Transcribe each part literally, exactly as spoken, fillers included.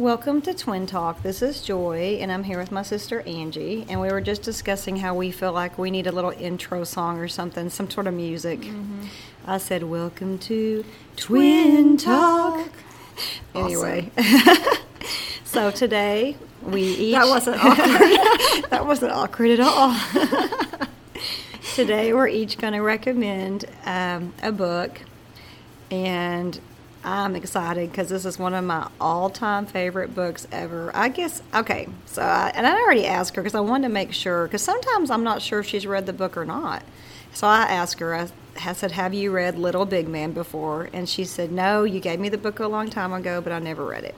Welcome to Twin Talk. This is Joy, and I'm here with my sister Angie, and we were just discussing how we feel like we need a little intro song or something, some sort of music. Mm-hmm. I said, welcome to Twin Talk. Awesome. Anyway, so today we each... That wasn't awkward. That wasn't awkward at all. Today we're each going to recommend um, a book, and... I'm excited because this is one of my all-time favorite books ever. I guess, okay, so, I, and I already asked her because I wanted to make sure, because sometimes I'm not sure if she's read the book or not. So I asked her, I, I said, have you read Little Big Man before? And she said, no, you gave me the book a long time ago, but I never read it.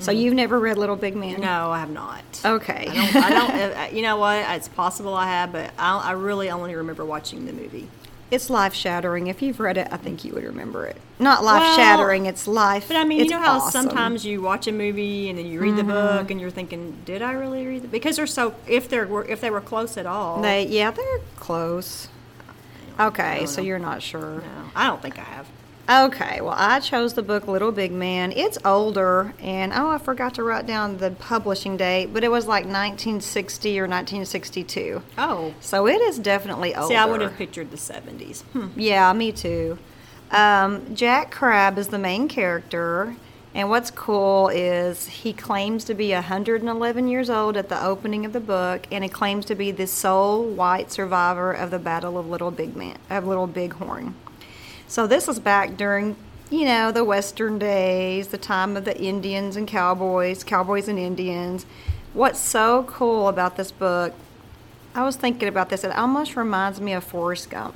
So mm-hmm. You've never read Little Big Man? No, I have not. Okay. I don't, I don't you know what, it's possible I have, but I, I really only remember watching the movie. It's life-shattering. If you've read it, I think you would remember it. Not life-shattering, well, it's life. But, I mean, you know how awesome. Sometimes you watch a movie and then you read mm-hmm. the book and you're thinking, did I really read it? Because they're so, if they were if they were close at all. They Yeah, they're close. Okay, so know. You're not sure. No, I don't think I have. Okay, well, I chose the book Little Big Man. It's older, and, oh, I forgot to write down the publishing date, but it was like nineteen sixty or nineteen sixty-two. Oh. So it is definitely older. See, I would have pictured the seventies. Hmm. Yeah, me too. Um, Jack Crabb is the main character, and what's cool is he claims to be one hundred eleven years old at the opening of the book, and he claims to be the sole white survivor of the Battle of Little Big Man, of Little Bighorn. So this was back during, you know, the Western days, the time of the Indians and cowboys, cowboys and Indians. What's so cool about this book, I was thinking about this, it almost reminds me of Forrest Gump.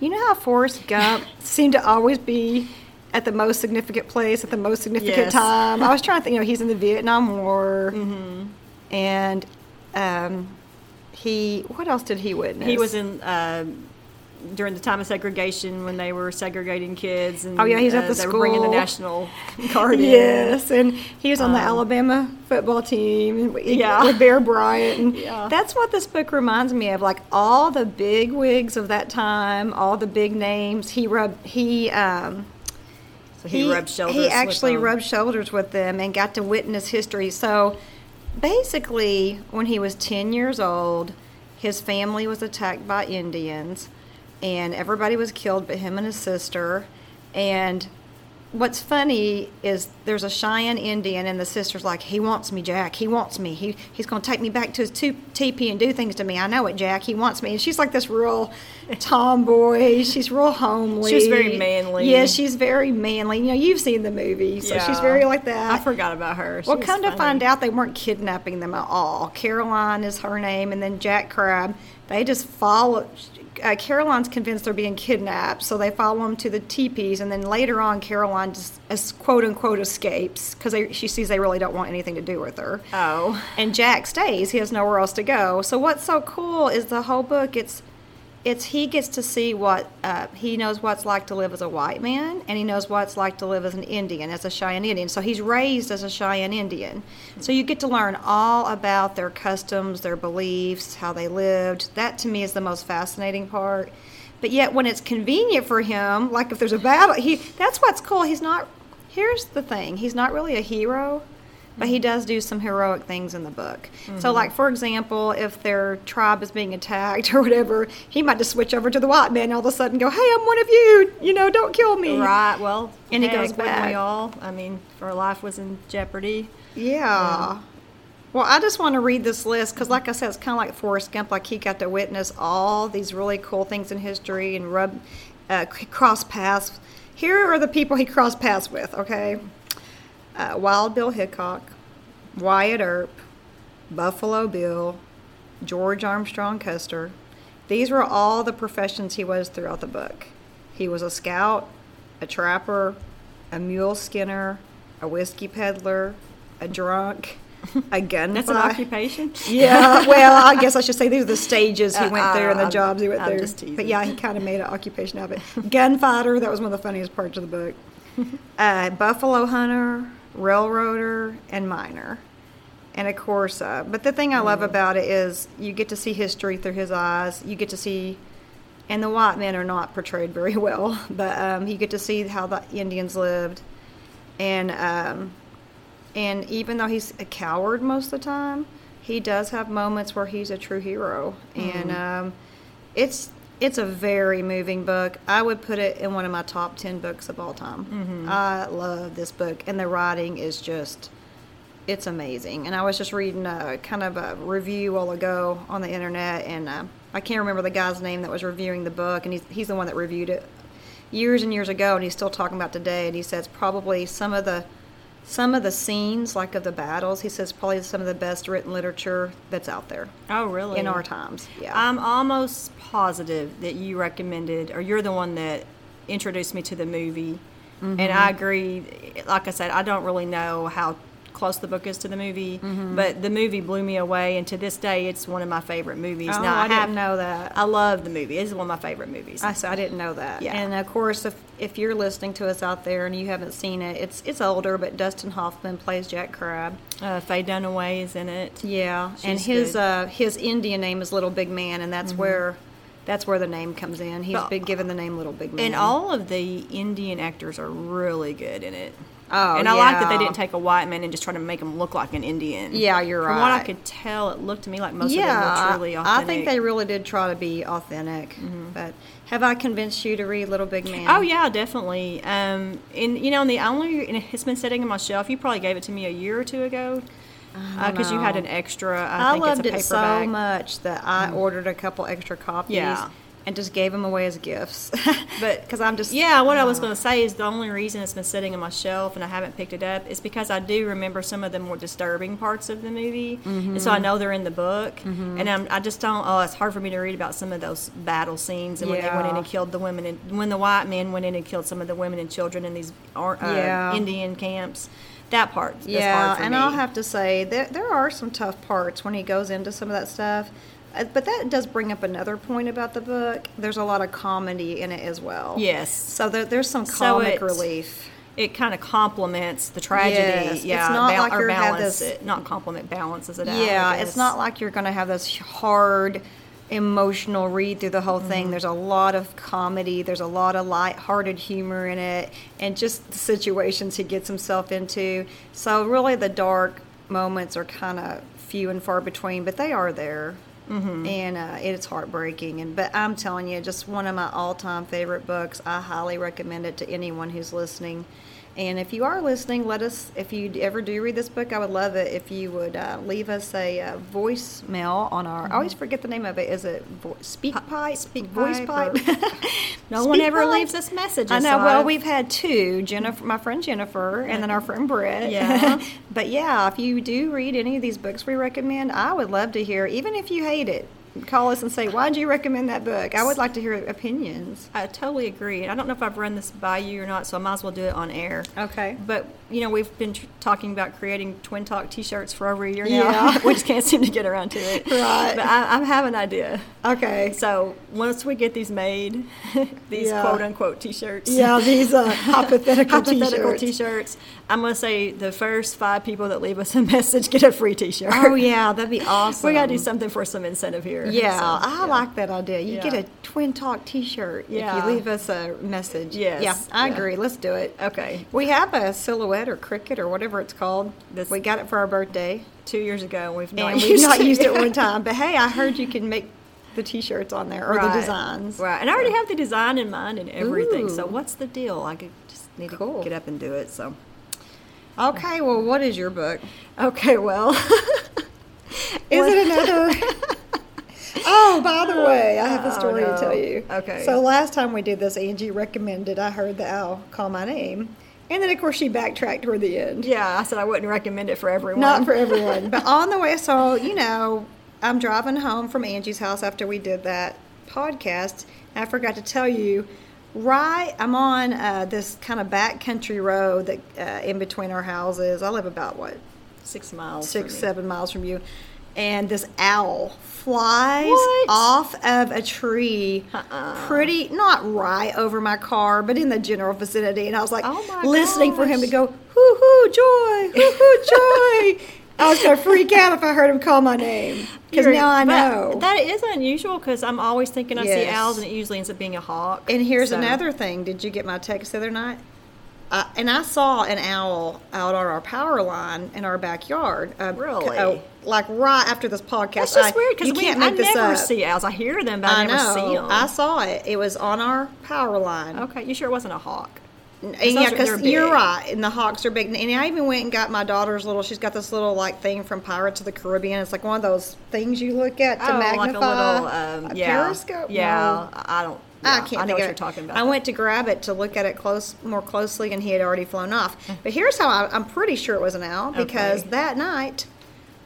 You know how Forrest Gump seemed to always be at the most significant place, at the most significant yes. time? I was trying to think, you know, he's in the Vietnam War, mm-hmm. and um, he, what else did he witness? He was in... Uh, during the time of segregation when they were segregating kids. And, oh, yeah, he's uh, at the they school. They were bringing the National Guard yes, in. And he was on um, the Alabama football team yeah. with Bear Bryant. And yeah. That's what this book reminds me of, like all the big wigs of that time, all the big names. He rubbed, he, um, so he, he rubbed shoulders He actually with them. rubbed shoulders with them and got to witness history. So basically when he was ten years old, his family was attacked by Indians. And everybody was killed but him and his sister. And what's funny is there's a Cheyenne Indian, and the sister's like, he wants me, Jack. He wants me. He He's going to take me back to his two, teepee and do things to me. I know it, Jack. He wants me. And she's like this real tomboy. She's real homely. She's very manly. Yeah, she's very manly. You know, you've seen the movie, so yeah. she's very like that. I forgot about her. She well, come funny. to find out they weren't kidnapping them at all. Caroline is her name, and then Jack Crabb. They just follow... Uh, Caroline's convinced they're being kidnapped, so they follow them to the teepees, and then later on, Caroline just as quote-unquote escapes because she sees they really don't want anything to do with her. Oh. And Jack stays. He has nowhere else to go. So what's so cool is the whole book, it's it's he gets to see what, uh, he knows what it's like to live as a white man, and he knows what it's like to live as an Indian, as a Cheyenne Indian. So he's raised as a Cheyenne Indian. So you get to learn all about their customs, their beliefs, how they lived. That, to me, is the most fascinating part. But yet, when it's convenient for him, like if there's a battle, he that's what's cool. He's not, here's the thing, he's not really a hero. But he does do some heroic things in the book. Mm-hmm. So, like, for example, if their tribe is being attacked or whatever, he might just switch over to the white man and all of a sudden go, hey, I'm one of you. You know, don't kill me. Right. Well, and hey, he goes back. We all, I mean, our life was in jeopardy. Yeah. Um, well, I just want to read this list because, like I said, it's kind of like Forrest Gump. Like, he got to witness all these really cool things in history and rub, uh, cross paths. Here are the people he crossed paths with, okay? Uh, Wild Bill Hickok, Wyatt Earp, Buffalo Bill, George Armstrong Custer. These were all the professions he was throughout the book. He was a scout, a trapper, a mule skinner, a whiskey peddler, a drunk, a gunfighter. That's an occupation? Yeah, well, I guess I should say these are the stages he uh, went through and the I'm, jobs he went I'm through. But yeah, he kind of made an occupation out of it. Gunfighter, that was one of the funniest parts of the book. Uh, buffalo hunter, railroader, and miner, and of course uh, but the thing I love about it is you get to see history through his eyes. You get to see, and the white men are not portrayed very well, but um, you get to see how the Indians lived, and um, And even though he's a coward most of the time, he does have moments where he's a true hero. Mm-hmm. And um, it's it's a very moving book. I would put it in one of my top ten books of all time. Mm-hmm. I love this book. And the writing is just, it's amazing. And I was just reading a, kind of a review a while ago on the internet. And uh, I can't remember the guy's name that was reviewing the book. And he's, he's the one that reviewed it years and years ago, and he's still talking about today. And he says probably some of the some of the scenes, like of the battles, he says probably some of the best written literature that's out there. Oh, really? In our times, yeah. I'm almost positive that you recommended, or you're the one that introduced me to the movie. Mm-hmm. And I agree. Like I said, I don't really know how close the book is to the movie, mm-hmm. but the movie blew me away, and to this day it's one of my favorite movies. Oh, now, I, I didn't have, know that. I love the movie. It's one of my favorite movies. I, I didn't know that. Yeah. And of course, if if you're listening to us out there and you haven't seen it, it's it's older, but Dustin Hoffman plays Jack Crabb. Uh, Faye Dunaway is in it. Yeah, She's and his uh, his Indian name is Little Big Man, and that's mm-hmm. where. That's where the name comes in. He's but, been given the name Little Big Man. And all of the Indian actors are really good in it. Oh, And I yeah. like that they didn't take a white man and just try to make him look like an Indian. Yeah, you're From right. From what I could tell, it looked to me like most yeah, of them were truly authentic. I think they really did try to be authentic. Mm-hmm. But have I convinced you to read Little Big Man? Oh, yeah, definitely. Um, and, you know, and the only, and it's been sitting on my shelf. You probably gave it to me a year or two ago. Because uh, you had an extra, I, I think loved it's a it so bag. much that I mm. ordered a couple extra copies yeah. and just gave them away as gifts. But because I'm just yeah, what uh, I was going to say is the only reason it's been sitting on my shelf and I haven't picked it up is because I do remember some of the more disturbing parts of the movie, mm-hmm. and so I know they're in the book, mm-hmm. and I'm, I just don't. Oh, it's hard for me to read about some of those battle scenes and yeah. when they went in and killed the women, and when the white men went in and killed some of the women and children in these uh, yeah. Indian camps. That part is yeah, hard for and me. I'll have to say there there are some tough parts when he goes into some of that stuff, but that does bring up another point about the book. There's a lot of comedy in it as well. Yes, so there, there's some comic so it, relief. It kind of complements the tragedy. Yes. Yeah, it's not ba- like you're have this it, not complement balances it out. Yeah, it's not like you're going to have this hard emotional read through the whole thing. Mm-hmm. There's a lot of comedy. There's a lot of light-hearted humor in it, and just the situations he gets himself into. So really, the dark moments are kind of few and far between, but they are there, mm-hmm. and uh, it's heartbreaking. And but I'm telling you, just one of my all-time favorite books. I highly recommend it to anyone who's listening. And if you are listening, let us, if you ever do read this book, I would love it if you would uh, leave us a uh, voicemail on our, mm-hmm. I always forget the name of it. Is it vo- Speak Pipe? Speak Voice Pipe? No speak one ever pipe. Leaves us messages. I know. So well, I've... we've had two, Jennifer, my friend Jennifer, and then our friend Brett. Yeah. But yeah, if you do read any of these books we recommend, I would love to hear, even if you hate it. Call us and say, why did you recommend that book? I would like to hear opinions. I totally agree. I don't know if I've run this by you or not, so I might as well do it on air. Okay. But, you know, we've been tr- talking about creating Twin Talk t-shirts for over a year now. Yeah. We just can't seem to get around to it. Right. But I, I have an idea. Okay. So once we get these made, these yeah. quote-unquote t-shirts. Yeah, these uh, hypothetical, hypothetical t-shirts. t-shirts. I'm going to say the first five people that leave us a message get a free t-shirt. Oh, yeah. That'd be awesome. We got to do something for some incentive here. Yeah, so, I yeah. like that idea. You yeah. get a Twin Talk t-shirt yeah. if you leave us a message. Yes. Yeah, I yeah. agree. Let's do it. Okay. We have a silhouette or cricket or whatever it's called. This we got it for our birthday two years ago, and we've not, and used, not used it one time. But, hey, I heard you can make the t-shirts on there or right. the designs. Right. And I already have the design in mind and everything. Ooh. So what's the deal? I could just need cool. to get up and do it. So. Okay. Well, what is your book? Okay, well. Is what? It another... Oh, by the way, I have a story oh, no. to tell you. Okay. So last time we did this, Angie recommended I Heard the Owl Call My Name. And then, of course, she backtracked toward the end. Yeah, I said I wouldn't recommend it for everyone. Not for everyone. But on the way, so, you know, I'm driving home from Angie's house after we did that podcast. And I forgot to tell you, right, I'm on uh, this kind of backcountry road that uh, in between our houses. I live about, what? Six miles. Six, seven miles from you. And this owl flies what? off of a tree, uh-uh. pretty, not right over my car, but in the general vicinity. And I was like, oh my listening gosh. for him to go, hoo hoo, joy, hoo hoo, joy. I was going to freak out if I heard him call my name. Because now I know. That is unusual because I'm always thinking I yes. see owls and it usually ends up being a hawk. And here's so. another thing. Did you get my text the other night? Uh, and I saw an owl out on our power line in our backyard. Uh, really? Uh, like right after this podcast. That's just I, weird because we can't make I this never up. see owls. I hear them, but I, I never know. see them. I saw it. It was on our power line. Okay, you sure it wasn't a hawk? And yeah, because you're right, and the hawks are big. And I even went and got my daughter's little, she's got this little, like, thing from Pirates of the Caribbean. It's like one of those things you look at to oh, magnify. Like a little, um, yeah. Periscope? Yeah, no. I don't, yeah, I can't I know what it. you're talking about. I went to grab it to look at it close, more closely, and he had already flown off. But here's how I, I'm pretty sure it was an owl, because okay. that night...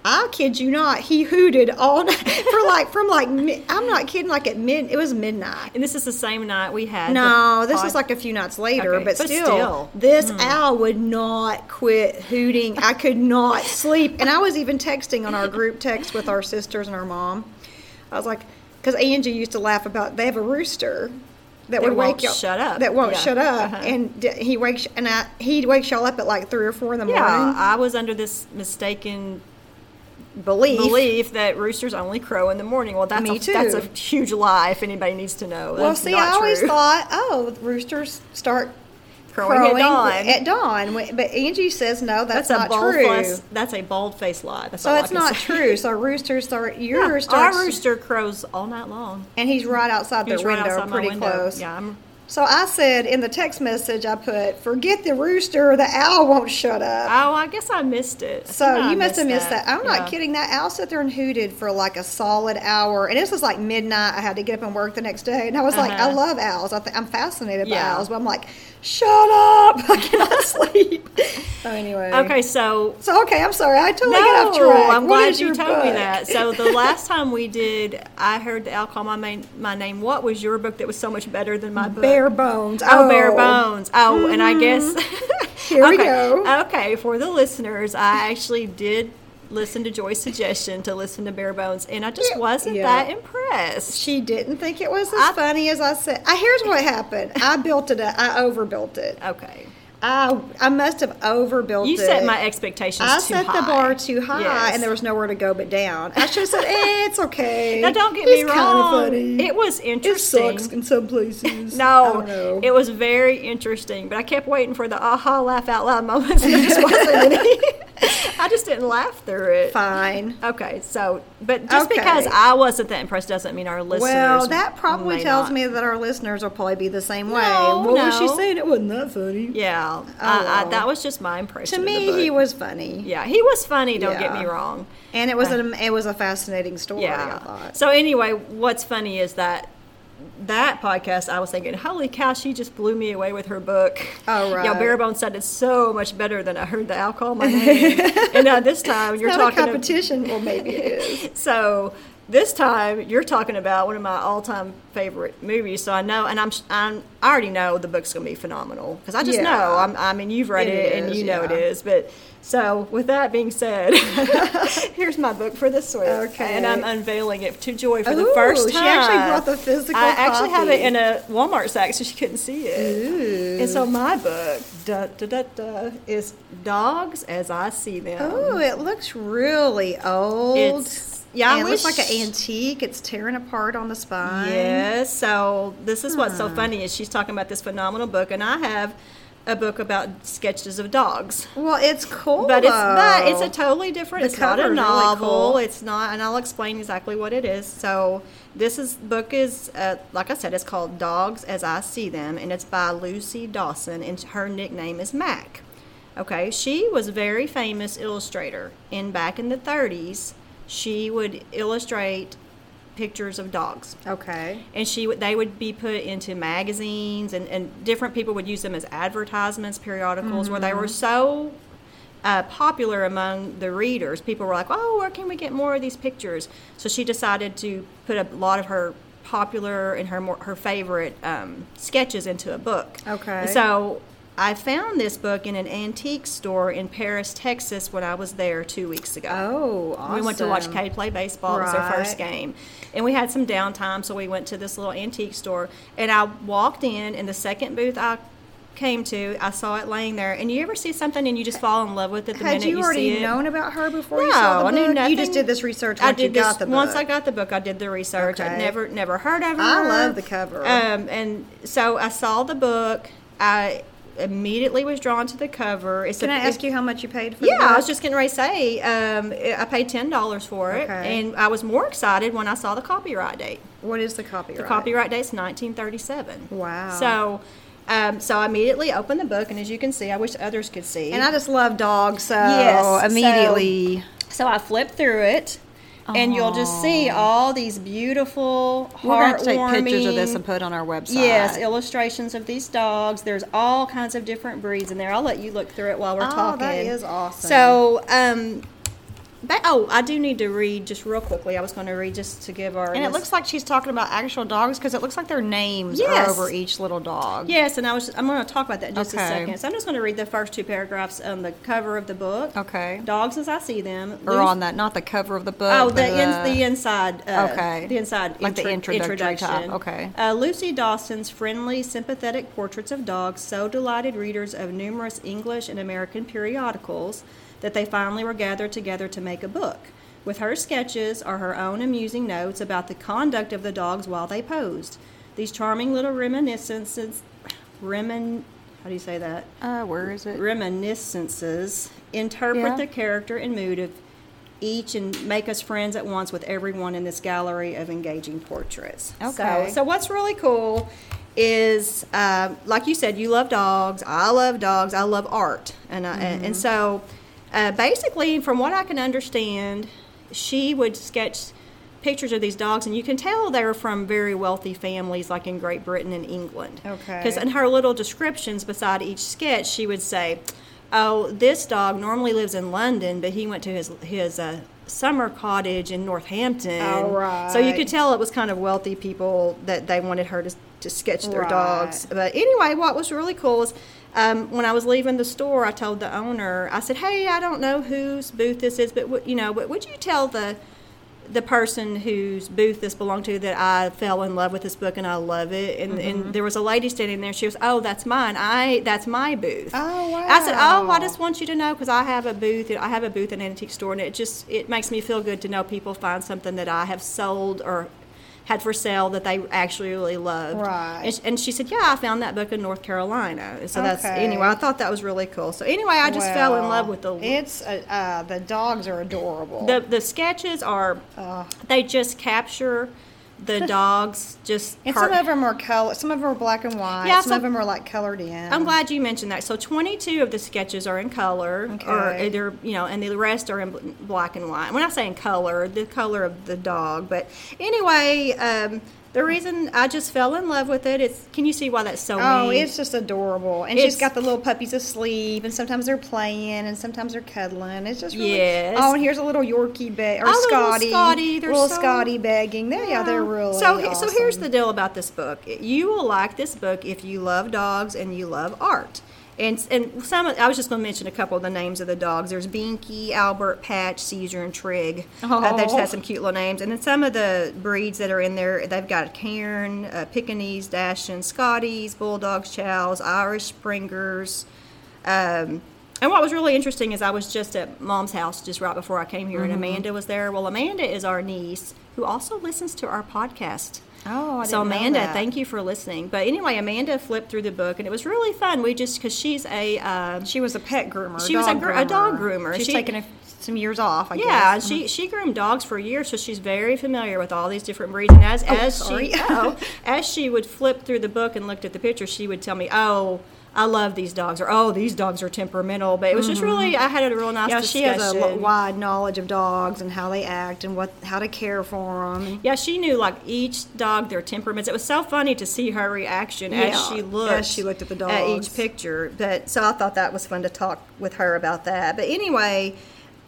I kid you not, he hooted all night for like, from like, I'm not kidding, like at mid, it was midnight. And this is the same night we had. No, this pod- was like a few nights later, okay. but, but still, still. this mm. owl would not quit hooting. I could not sleep. And I was even texting on our group text with our sisters and our mom. I was like, because Angie used to laugh about, they have a rooster. That, that would won't wake y'all shut up. That won't yeah. shut up, uh-huh. and he wakes and I he wakes y'all up at like three or four in the yeah, morning. Yeah, I was under this mistaken Belief. belief that roosters only crow in the morning. Well, that's, Me a, too. that's a huge lie if anybody needs to know. Well, that's see, I always true. thought, oh, roosters start crowing, crowing at dawn. At dawn. But Angie says, no, that's, that's not a true. Face, that's a bold-faced lie. That's so it's not say. true. So roosters start, your yeah, rooster Our rooster crows all night long. And he's right outside he's the right window, outside pretty window. close. Yeah, I'm So I said in the text message I put, forget the rooster, the owl won't shut up. Oh, I guess I missed it. So no, you must have missed that. that. I'm not yeah. kidding. That owl sat there and hooted for like a solid hour. And this was like midnight. I had to get up and work the next day. And I was uh-huh. like, I love owls. I th- I'm fascinated yeah. by owls. But I'm like, shut up. I cannot sleep. So anyway. Okay, so. So, okay, I'm sorry. I totally no, got off track. I'm what glad you told book? me that. So the last time we did I Heard the Owl Call My, main, my Name, what was your book that was so much better than my book? Bear Bare Bones. Oh, oh, Bare Bones. Oh, mm-hmm. and I guess... Here okay. we go. Okay, for the listeners, I actually did listen to Joy's suggestion to listen to Bare Bones, and I just yeah. wasn't yeah. that impressed. She didn't think it was as I, funny as I said. I, here's what happened. I built it up. I overbuilt it. Okay. I I must have overbuilt it. You set it. my expectations I too high. I set the bar too high, yes. and there was nowhere to go but down. I should have said, eh, it's okay. Now, don't get it's me wrong. It's kind of funny. It was interesting. It sucks in some places. No, it was very interesting, but I kept waiting for the aha laugh out loud moments, and there just wasn't any. I just didn't laugh through it. Fine. Okay, so, but just okay. because I wasn't that impressed doesn't mean our listeners Well, that probably tells not. me that our listeners will probably be the same no, way. What no. was she saying? It wasn't that funny. Yeah. Oh, I, I, that was just my impression. To me, of the book. he was funny. Yeah, he was funny. Don't yeah. get me wrong. And it was uh, an it was a fascinating story. Yeah. I thought. So anyway, what's funny is that that podcast, I was thinking, holy cow, she just blew me away with her book. Oh right. Yeah, Bare Bones sounded so much better than I Heard the Owl Call My Name. And now uh, this time it's you're not talking a competition. Of, well, maybe it is. So. This time, you're talking about one of my all-time favorite movies, so I know, and I'm, I'm I already know the book's going to be phenomenal, because I just yeah. know, I'm, I mean, you've read it, it is, and you yeah. know it is, but, so, with that being said, here's my book for this week, okay. and I'm unveiling it to Joy for Ooh, the first time. She actually brought the physical I copy. actually have it in a Walmart sack, so she couldn't see it. Ooh. And so my book, da, da, da, da, is Dogs As I See Them. Oh, it looks really old. It's Yeah, it looks like an antique. It's tearing apart on the spine. Yes. So this is what's hmm. so funny is she's talking about this phenomenal book, and I have a book about sketches of dogs. Well, it's cool, but it's but it's a totally different. The it's not a novel. Really cool. It's not, and I'll explain exactly what it is. So this is book is uh, like I said, it's called Dogs As I See Them, and it's by Lucy Dawson, and her nickname is Mac. Okay, she was a very famous illustrator, and back in the thirties. She would illustrate pictures of dogs. Okay. And she would, they would be put into magazines, and, and different people would use them as advertisements, periodicals, mm-hmm. where they were so uh, popular among the readers. People were like, oh, where can we get more of these pictures? So she decided to put a lot of her popular and her more, her favorite um, sketches into a book. Okay. So I found this book in an antique store in Paris, Texas, when I was there two weeks ago. Oh, awesome. We went to watch Cade play baseball. Right. It was their first game. And we had some downtime, so we went to this little antique store. And I walked in, and the second booth I came to, I saw it laying there. And you ever see something and you just fall in love with it the Had minute you, you see it? Had you already known about her before no, you saw the book? No, I knew nothing. You just did this research once I did you this, got the book. Once I got the book, I did the research. Okay. I'd never, never heard of her. I love the cover. Um, and so I saw the book. I... immediately was drawn to the cover. It's Can a, I ask it, you how much you paid for it? Yeah, the I was just getting ready to say, um, I paid ten dollars for it, okay. And I was more excited when I saw the copyright date. What is the copyright? The copyright date is nineteen thirty-seven. Wow. So... Um, so I immediately opened the book, and as you can see, I wish others could see. And I just love dogs, so yes, immediately. So, so I flipped through it, aww, and you'll just see all these beautiful, heartwarming. We're going to have to take pictures of this and put on our website. Yes, illustrations of these dogs. There's all kinds of different breeds in there. I'll let you look through it while we're oh, talking. Oh, that is awesome. So, um... But, oh, I do need to read just real quickly. I was going to read just to give our... And it looks like she's talking about actual dogs because it looks like their names yes. are over each little dog. Yes, and I was, I'm going to talk about that in just okay. a second. So I'm just going to read the first two paragraphs on the cover of the book. Okay. Dogs As I See Them. Or Lucy, on that, not the cover of the book. Oh, the the, in, the inside. Uh, okay. The inside like intro, the introductory introduction. Type. Okay. Uh, Lucy Dawson's friendly, sympathetic portraits of dogs so delighted readers of numerous English and American periodicals that they finally were gathered together to make a book. With her sketches are her own amusing notes about the conduct of the dogs while they posed. These charming little reminiscences, remin, how do you say that? Uh, where is it? Reminiscences interpret yeah. the character and mood of each and make us friends at once with everyone in this gallery of engaging portraits. Okay. So, so what's really cool is, uh, like you said, you love dogs. I love dogs. I love art, and I, mm-hmm. and so. Uh, basically, from what I can understand, she would sketch pictures of these dogs, and you can tell they were from very wealthy families, like in Great Britain and England. Okay. Because in her little descriptions beside each sketch, she would say, "Oh, this dog normally lives in London, but he went to his his uh, summer cottage in Northampton." All right. So you could tell it was kind of wealthy people that they wanted her to to sketch their right. dogs. But anyway, what was really cool is. Um, when I was leaving the store, I told the owner, I said, "Hey, I don't know whose booth this is, but w- you know, but would you tell the the person whose booth this belonged to that I fell in love with this book and I love it?" And, mm-hmm. and there was a lady standing there. She was, "Oh, that's mine. I that's my booth." Oh, wow. I said, "Oh, I just want you to know because I have a booth. I have a booth in an antique store, and it just it makes me feel good to know people find something that I have sold or." had for sale that they actually really loved. Right. And she, and she said, "Yeah, I found that book in North Carolina." So okay. that's, anyway, I thought that was really cool. So anyway, I just well, fell in love with the... It's, uh, uh, the dogs are adorable. The the sketches are, uh. they just capture... The dogs just... And cart- some of them are color. Some of them are black and white. Yeah, some, some of them are, like, colored in. I'm glad you mentioned that. So twenty-two of the sketches are in color. Okay. Or either, you know, and the rest are in black and white. When I say in color, the color of the dog. But anyway, um, the reason I just fell in love with it is... Can you see why that's so neat? Oh, mean? It's just adorable. And it's, she's got the little puppies asleep. And sometimes they're playing. And sometimes they're cuddling. It's just really... Yes. Oh, and here's a little Yorkie bag. Or oh, Scotty. Little Scotty. They're little so, Scotty begging. They, yeah, they're really so, awesome. So here's the deal about this book. You will like this book if you love dogs and you love art. And and some I was just going to mention a couple of the names of the dogs. There's Binky, Albert, Patch, Caesar, and Trig. Oh. Uh, they just had some cute little names. And then some of the breeds that are in there, they've got Cairn, uh, Pekingese, Dachshunds, Scotties, Bulldogs, Chows, Irish Springers. Um, and what was really interesting is I was just at Mom's house just right before I came here, mm-hmm. and Amanda was there. Well, Amanda is our niece who also listens to our podcast. Oh, I didn't So Amanda, know that. Thank you for listening. But anyway, Amanda flipped through the book, and it was really fun. We just because she's a uh, she was a pet groomer. She was a, groomer. a dog groomer. She's she, taken a, some years off. I yeah, guess. she she groomed dogs for a year, so she's very familiar with all these different breeds. And as oh, as sorry. she oh, as she would flip through the book and looked at the picture, she would tell me, "Oh, I love these dogs," or "Oh, these dogs are temperamental." But it was mm-hmm. just really, I had a real nice yeah, discussion. Yeah, she has a wide knowledge of dogs and how they act and what how to care for them. Yeah, she knew, like, each dog, their temperaments. It was so funny to see her reaction yeah. as she looked. As she looked at the dogs. At each picture. But so I thought that was fun to talk with her about that. But anyway,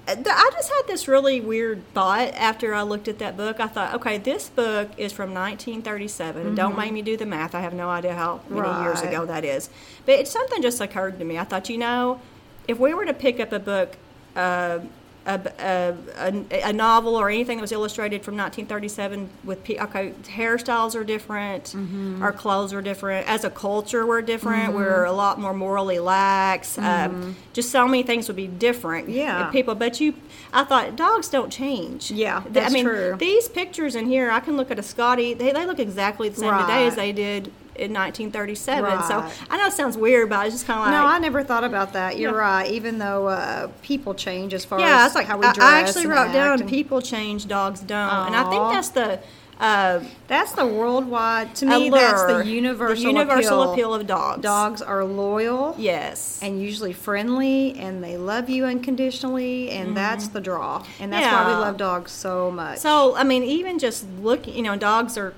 I just had this really weird thought after I looked at that book. I thought, okay, this book is from nineteen thirty-seven. Mm-hmm. Don't make me do the math. I have no idea how many right. years ago that is. But it, something just occurred to me. I thought, you know, if we were to pick up a book, uh, a, a, a, a novel or anything that was illustrated from nineteen thirty-seven with, pe- okay, hairstyles are different, mm-hmm. our clothes are different, as a culture we're different, mm-hmm. we're a lot more morally lax, mm-hmm. um, just so many things would be different. Yeah. People, but you, I thought, dogs don't change. Yeah, that's I mean, true. These pictures in here, I can look at a Scottie, they, they look exactly the same right. today as they did in nineteen thirty-seven. Right. So I know it sounds weird, but I was just kind of like... No, I never thought about that. You're yeah. right. Even though uh, people change as far yeah, as like how we dress. I actually and wrote act down and... people change, dogs don't. Aww. And I think that's the... Uh, that's the worldwide, to me, allure. That's the universal, the universal appeal. appeal of dogs. Dogs are loyal. Yes. And usually friendly, and they love you unconditionally, and mm-hmm. that's the draw. And that's yeah. why we love dogs so much. So, I mean, even just look, you know, dogs are,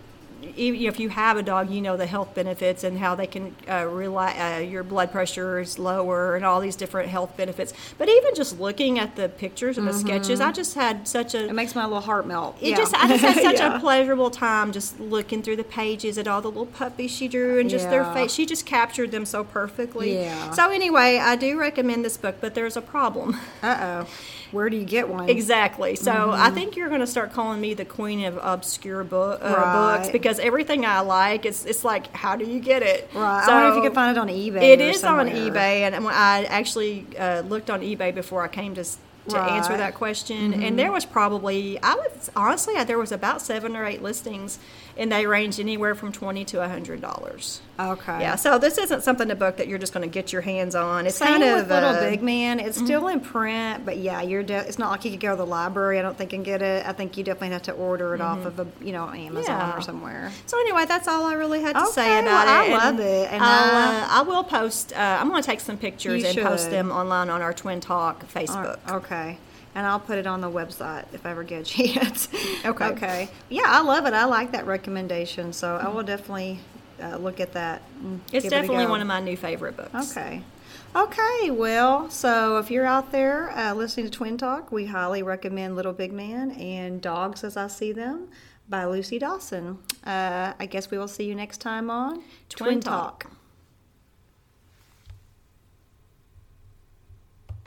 if you have a dog, you know the health benefits and how they can uh, rely, uh, your blood pressure is lower and all these different health benefits. But even just looking at the pictures and the mm-hmm. sketches, I just had such a... It makes my little heart melt. It yeah. just I just had such yeah. a pleasurable time just looking through the pages at all the little puppies she drew and just yeah. their face. She just captured them so perfectly. Yeah. So anyway, I do recommend this book, but there's a problem. Uh-oh. Where do you get one? Exactly. So mm-hmm. I think you're going to start calling me the queen of obscure book, uh, right. books because everything I like, it's it's like, how do you get it? Right. So I wonder if you could find it on eBay. It is somewhere. On eBay, and I actually uh, looked on eBay before I came to. To right. answer that question, mm-hmm. and there was probably, I would honestly, there was about seven or eight listings, and they ranged anywhere from twenty to a hundred dollars. Okay, yeah. So this isn't something a book that you're just going to get your hands on. It's Same kind of with Little uh, Big Man. It's mm-hmm. still in print, but yeah, you're. De- it's not like you could go to the library. I don't think and get it. I think you definitely have to order it mm-hmm. off of a you know Amazon yeah. or somewhere. So anyway, that's all I really had to okay, say about well, it. I love and, it, and uh, I, love- I will post. Uh, I'm going to take some pictures you and should. post them online on our Twin Talk Facebook. Right, okay. Okay. And I'll put it on the website if I ever get a chance. Okay. Okay. Yeah, I love it. I like that recommendation. So mm-hmm. I will definitely uh, look at that. It's definitely it one of my new favorite books. Okay. Okay. Well, so if you're out there uh, listening to Twin Talk, we highly recommend Little Big Man and Dogs As I See Them by Lucy Dawson. Uh, I guess we will see you next time on Twin, Twin Talk. Talk.